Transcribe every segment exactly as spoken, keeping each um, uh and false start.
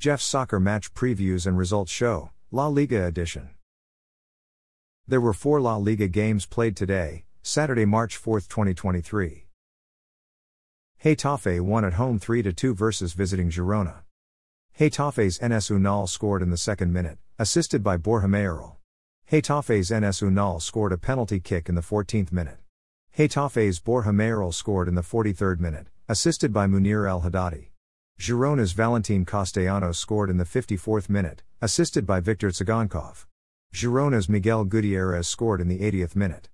Jeff's soccer match previews and results show, La Liga edition. There were four La Liga games played today, Saturday, March fourth, twenty twenty-three. Getafe won at home three to two versus visiting Girona. Getafe's N S. Unal scored in the second minute, assisted by Borja Mayoral. Getafe's N S. Unal scored a penalty kick in the fourteenth minute. Getafe's Borja Mayoral scored in the forty-third minute, assisted by Munir El Hadadi. Girona's Valentín Castellanos scored in the fifty-fourth minute, assisted by Viktor Tsygankov. Girona's Miguel Gutiérrez scored in the eightieth minute.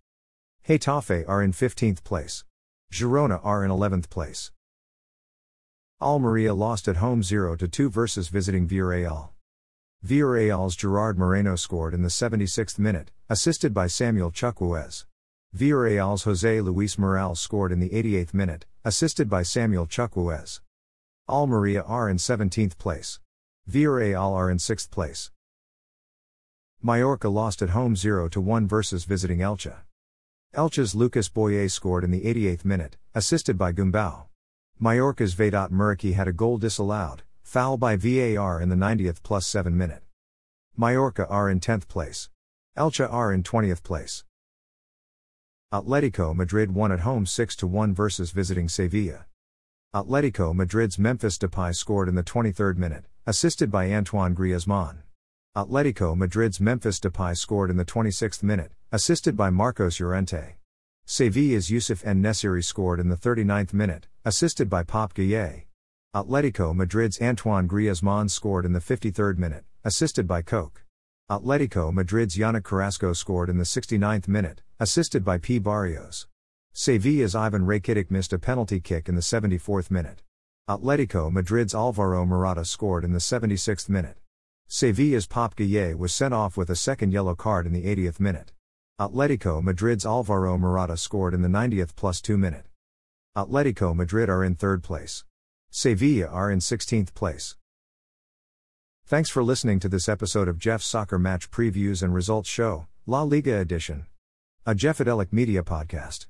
Getafe are in fifteenth place. Girona are in eleventh place. Almería lost at home zero to two versus visiting Villarreal. Villarreal's Gerard Moreno scored in the seventy-sixth minute, assisted by Samuel Chukwuez. Villarreal's Jose Luis Morales scored in the eighty-eighth minute, assisted by Samuel Chukwuez. Almería are in seventeenth place. Villarreal are in sixth place. Mallorca lost at home zero to one versus visiting Elche. Elche's Lucas Boye scored in the eighty-eighth minute, assisted by Gumbau. Mallorca's Vedat Muriki had a goal disallowed, foul by V A R in the ninetieth plus seven minute. Mallorca are in tenth place. Elche are in twentieth place. Atletico Madrid won at home six to one versus visiting Sevilla. Atletico Madrid's Memphis Depay scored in the twenty-third minute, assisted by Antoine Griezmann. Atletico Madrid's Memphis Depay scored in the twenty-sixth minute, assisted by Marcos Llorente. Sevilla's Youssef En-Nesyri scored in the thirty-ninth minute, assisted by Pop Guille. Atletico Madrid's Antoine Griezmann scored in the fifty-third minute, assisted by Koke. Atletico Madrid's Yannick Carrasco scored in the sixty-ninth minute, assisted by P. Barrios. Sevilla's Ivan Rakitic missed a penalty kick in the seventy-fourth minute. Atletico Madrid's Alvaro Morata scored in the seventy-sixth minute. Sevilla's Pape Gueye was sent off with a second yellow card in the eightieth minute. Atletico Madrid's Alvaro Morata scored in the ninetieth plus two minute. Atletico Madrid are in third place. Sevilla are in sixteenth place. Thanks for listening to this episode of Jeff's Soccer Match Previews and Results Show, La Liga Edition, a Jeffadelic Media podcast.